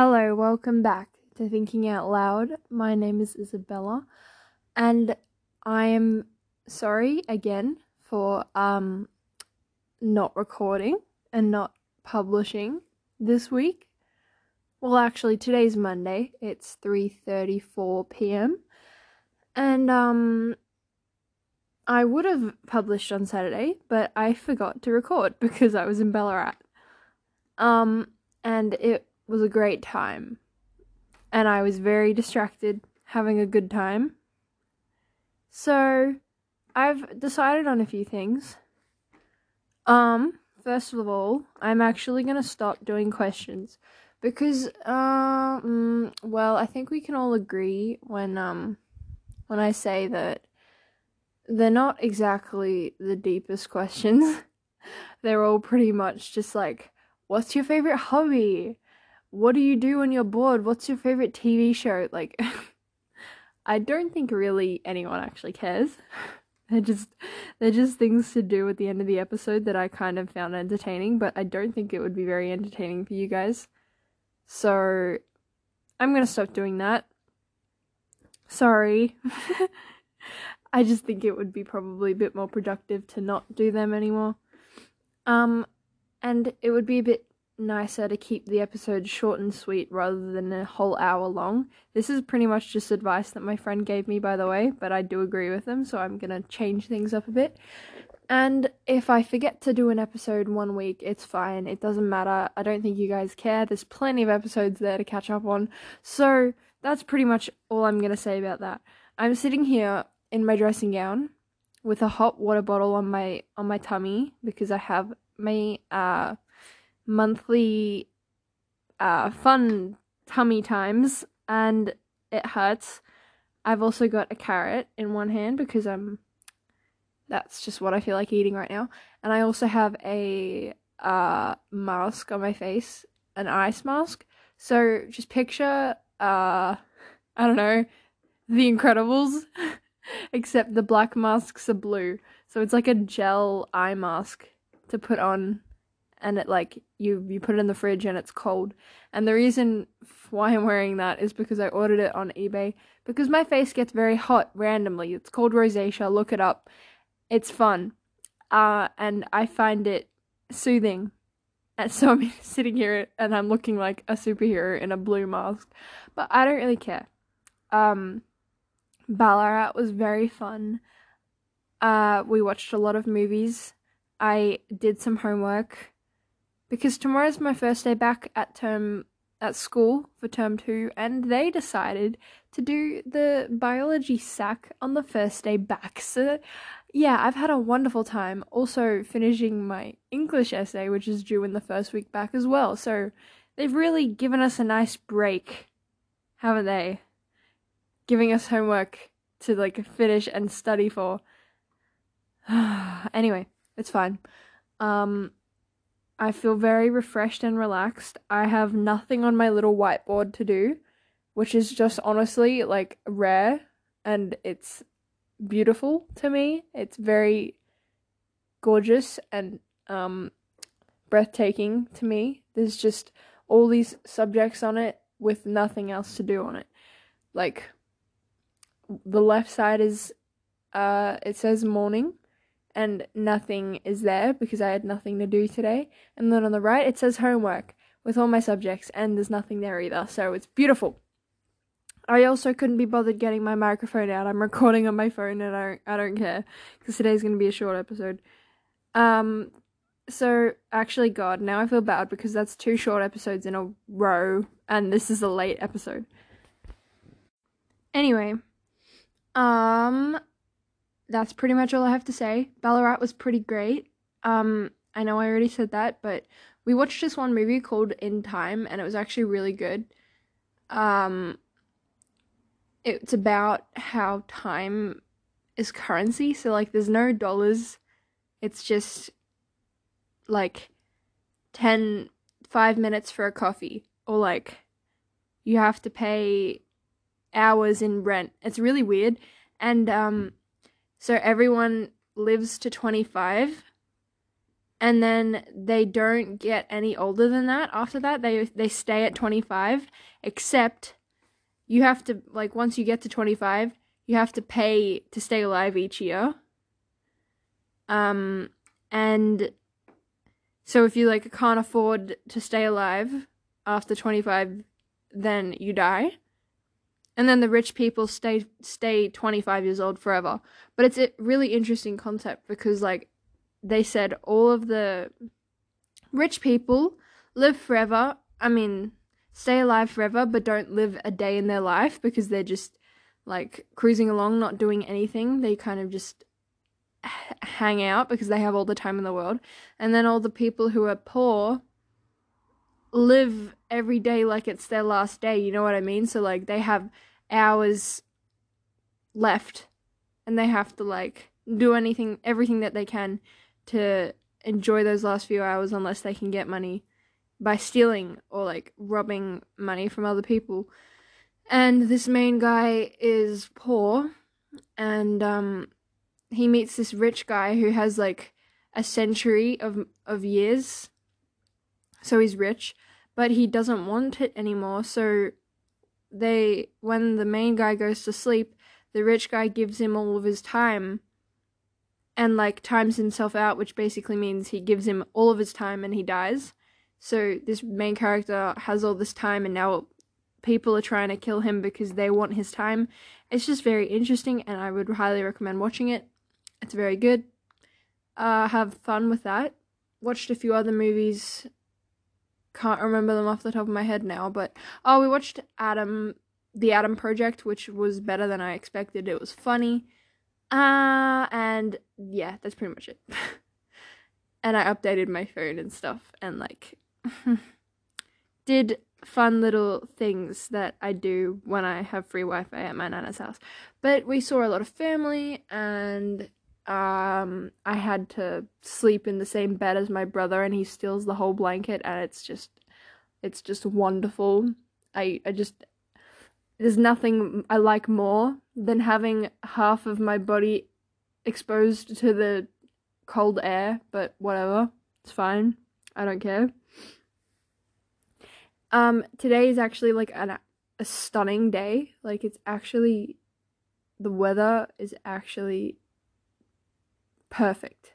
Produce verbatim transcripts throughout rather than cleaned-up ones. Hello, welcome back to Thinking Out Loud. My name is Isabella, and I am sorry again for um not recording and not publishing this week. Well, actually, today's Monday. It's three thirty-four p.m. and um I would have published on Saturday, but I forgot to record because I was in Ballarat. Um, and it was a great time, and I was very distracted, having a good time. So I've decided on a few things. Um, first of all, I'm actually going to stop doing questions because, um, well, I think we can all agree when, um, when I say that they're not exactly the deepest questions. They're all pretty much just like, what's your favorite hobby? What do you do when you're bored? What's your favorite T V show? Like, I don't think really anyone actually cares. They're just, they're just things to do at the end of the episode that I kind of found entertaining, but I don't think it would be very entertaining for you guys. So, I'm gonna stop doing that. Sorry. I just think it would be probably a bit more productive to not do them anymore. Um, and it would be a bit nicer to keep the episode short and sweet rather than a whole hour long. This is pretty much just advice that my friend gave me, by the way, but I do agree with them, so I'm gonna change things up a bit. And if I forget to do an episode one week, it's fine. It doesn't matter. I don't think you guys care. There's plenty of episodes there to catch up on. So that's pretty much all I'm gonna say about that. I'm sitting here in my dressing gown with a hot water bottle on my on my tummy because I have my uh monthly uh fun tummy times and it hurts. I've also got a carrot in one hand because I'm that's just what I feel like eating right now, and I also have a uh mask on my face, an ice mask. So just picture uh I don't know, The Incredibles except the black masks are blue, so it's like a gel eye mask to put on. And it like, you, you put it in the fridge and it's cold. And the reason why I'm wearing that is because I ordered it on eBay. Because my face gets very hot randomly. It's called Rosacea. Look it up. It's fun. Uh, and I find it soothing. And so I'm sitting here and I'm looking like a superhero in a blue mask. But I don't really care. Um, Ballarat was very fun. Uh, we watched a lot of movies. I did some homework. Because tomorrow's my first day back at term at school for term two, and they decided to do the biology sack on the first day back. So yeah, I've had a wonderful time also finishing my English essay, which is due in the first week back as well. So they've really given us a nice break, haven't they? Giving us homework to like finish and study for. Anyway, it's fine. Um... I feel very refreshed and relaxed. I have nothing on my little whiteboard to do, which is just honestly, like, rare, and it's beautiful to me. It's very gorgeous and um, breathtaking to me. There's just all these subjects on it with nothing else to do on it. Like, the left side is, uh, it says morning. And nothing is there because I had nothing to do today. And then on the right, it says homework with all my subjects. And there's nothing there either. So it's beautiful. I also couldn't be bothered getting my microphone out. I'm recording on my phone and I don't, I don't care. Because today's going to be a short episode. Um, so, actually, God, now I feel bad because that's two short episodes in a row. And this is a late episode. Anyway. Um... That's pretty much all I have to say. Ballarat was pretty great. Um, I know I already said that, but we watched this one movie called In Time, and it was actually really good. Um, it's about how time is currency, so, like, there's no dollars. It's just, like, ten, five minutes for a coffee, or, like, you have to pay hours in rent. It's really weird, and, um... so everyone lives to twenty-five, and then they don't get any older than that. After that, they they stay at twenty-five, except you have to, like, once you get to twenty-five, you have to pay to stay alive each year. Um, and so if you, like, can't afford to stay alive after twenty-five, then you die. And then the rich people stay stay twenty-five years old forever. But it's a really interesting concept because, like, they said all of the rich people live forever. I mean, stay alive forever, but don't live a day in their life because they're just, like, cruising along, not doing anything. They kind of just hang out because they have all the time in the world. And then all the people who are poor live every day like it's their last day. You know what I mean? So, like, they have hours left and they have to, like, do anything, everything that they can to enjoy those last few hours unless they can get money by stealing or, like, robbing money from other people. And this main guy is poor, and um he meets this rich guy who has, like, a century of of years, so he's rich, but he doesn't want it anymore. So they, when the main guy goes to sleep, the rich guy gives him all of his time and, like, times himself out, which basically means he gives him all of his time and he dies. So this main character has all this time, and now people are trying to kill him because they want his time. It's just very interesting, and I would highly recommend watching it. It's very good. Uh, have fun with that. Watched a few other movies. Can't remember them off the top of my head now, but... Oh, we watched Adam, The Adam Project, which was better than I expected. It was funny. Uh, and yeah, that's pretty much it. And I updated my phone and stuff, and, like, did fun little things that I do when I have free Wi-Fi at my nana's house. But we saw a lot of family, and um, I had to sleep in the same bed as my brother, and he steals the whole blanket, and it's just, it's just wonderful. I, I just... There's nothing I like more than having half of my body exposed to the cold air, but whatever, it's fine, I don't care. Um, today is actually, like, an, a stunning day. Like, it's actually, the weather is actually perfect.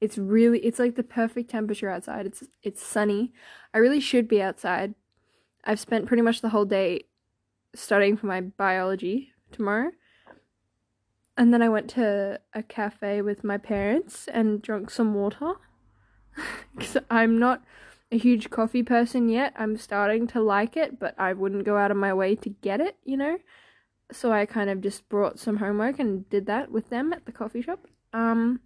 It's really, it's like the perfect temperature outside. It's, it's sunny. I really should be outside. I've spent pretty much the whole day studying for my biology tomorrow, and then I went to a cafe with my parents and drank some water because I'm not a huge coffee person yet. I'm starting to like it, but I wouldn't go out of my way to get it, you know, so I kind of just brought some homework and did that with them at the coffee shop. Um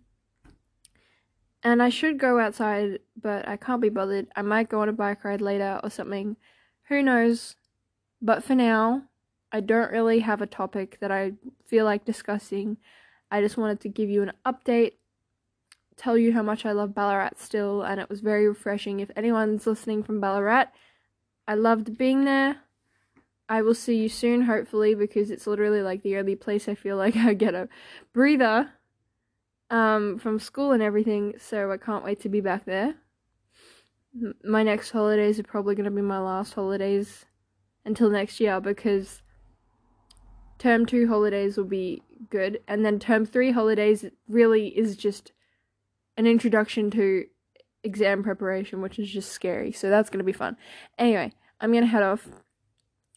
and I should go outside, but I can't be bothered. I might go on a bike ride later or something, who knows. But for now, I don't really have a topic that I feel like discussing. I just wanted to give you an update, tell you how much I love Ballarat still, and it was very refreshing. If anyone's listening from Ballarat, I loved being there. I will see you soon, hopefully, because it's literally, like, the only place I feel like I get a breather um, from school and everything, so I can't wait to be back there. My next holidays are probably going to be my last holidays until next year, because term two holidays will be good, and then term three holidays really is just an introduction to exam preparation, which is just scary, so that's going to be fun. Anyway, I'm going to head off.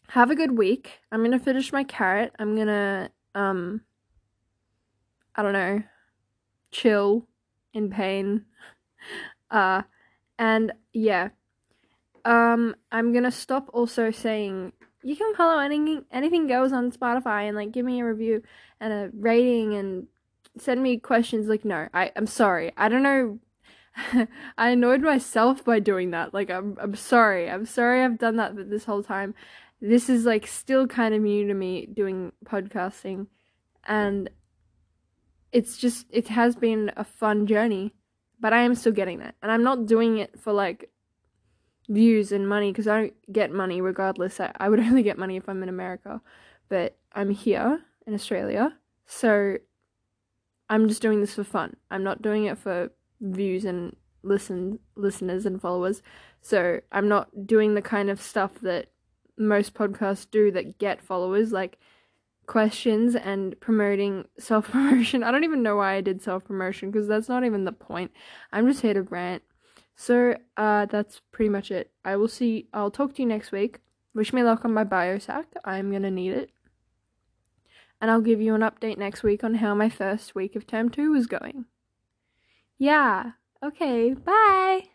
Have a good week. I'm going to finish my carrot. I'm going to, um, I don't know, chill in pain. uh, and yeah. Um, I'm gonna stop also saying, you can follow anything, anything goes on Spotify, and, like, give me a review and a rating and send me questions. Like, no, I, I'm sorry. I don't know. I annoyed myself by doing that. Like, I'm, I'm sorry. I'm sorry I've done that this whole time. This is, like, still kind of new to me doing podcasting, and it's just, it has been a fun journey, but I am still getting that, and I'm not doing it for, like, views and money, because I don't get money regardless. I, I would only get money if I'm in America, but I'm here in Australia, so I'm just doing this for fun. I'm not doing it for views and listen listeners and followers. So I'm not doing the kind of stuff that most podcasts do that get followers, like questions and promoting self-promotion. I don't even know why I did self-promotion, because that's not even the point. I'm just here to rant. So uh, that's pretty much it. I will see, I'll talk to you next week. Wish me luck on my bio sack. I'm going to need it. And I'll give you an update next week on how my first week of term two was going. Yeah. Okay. Bye.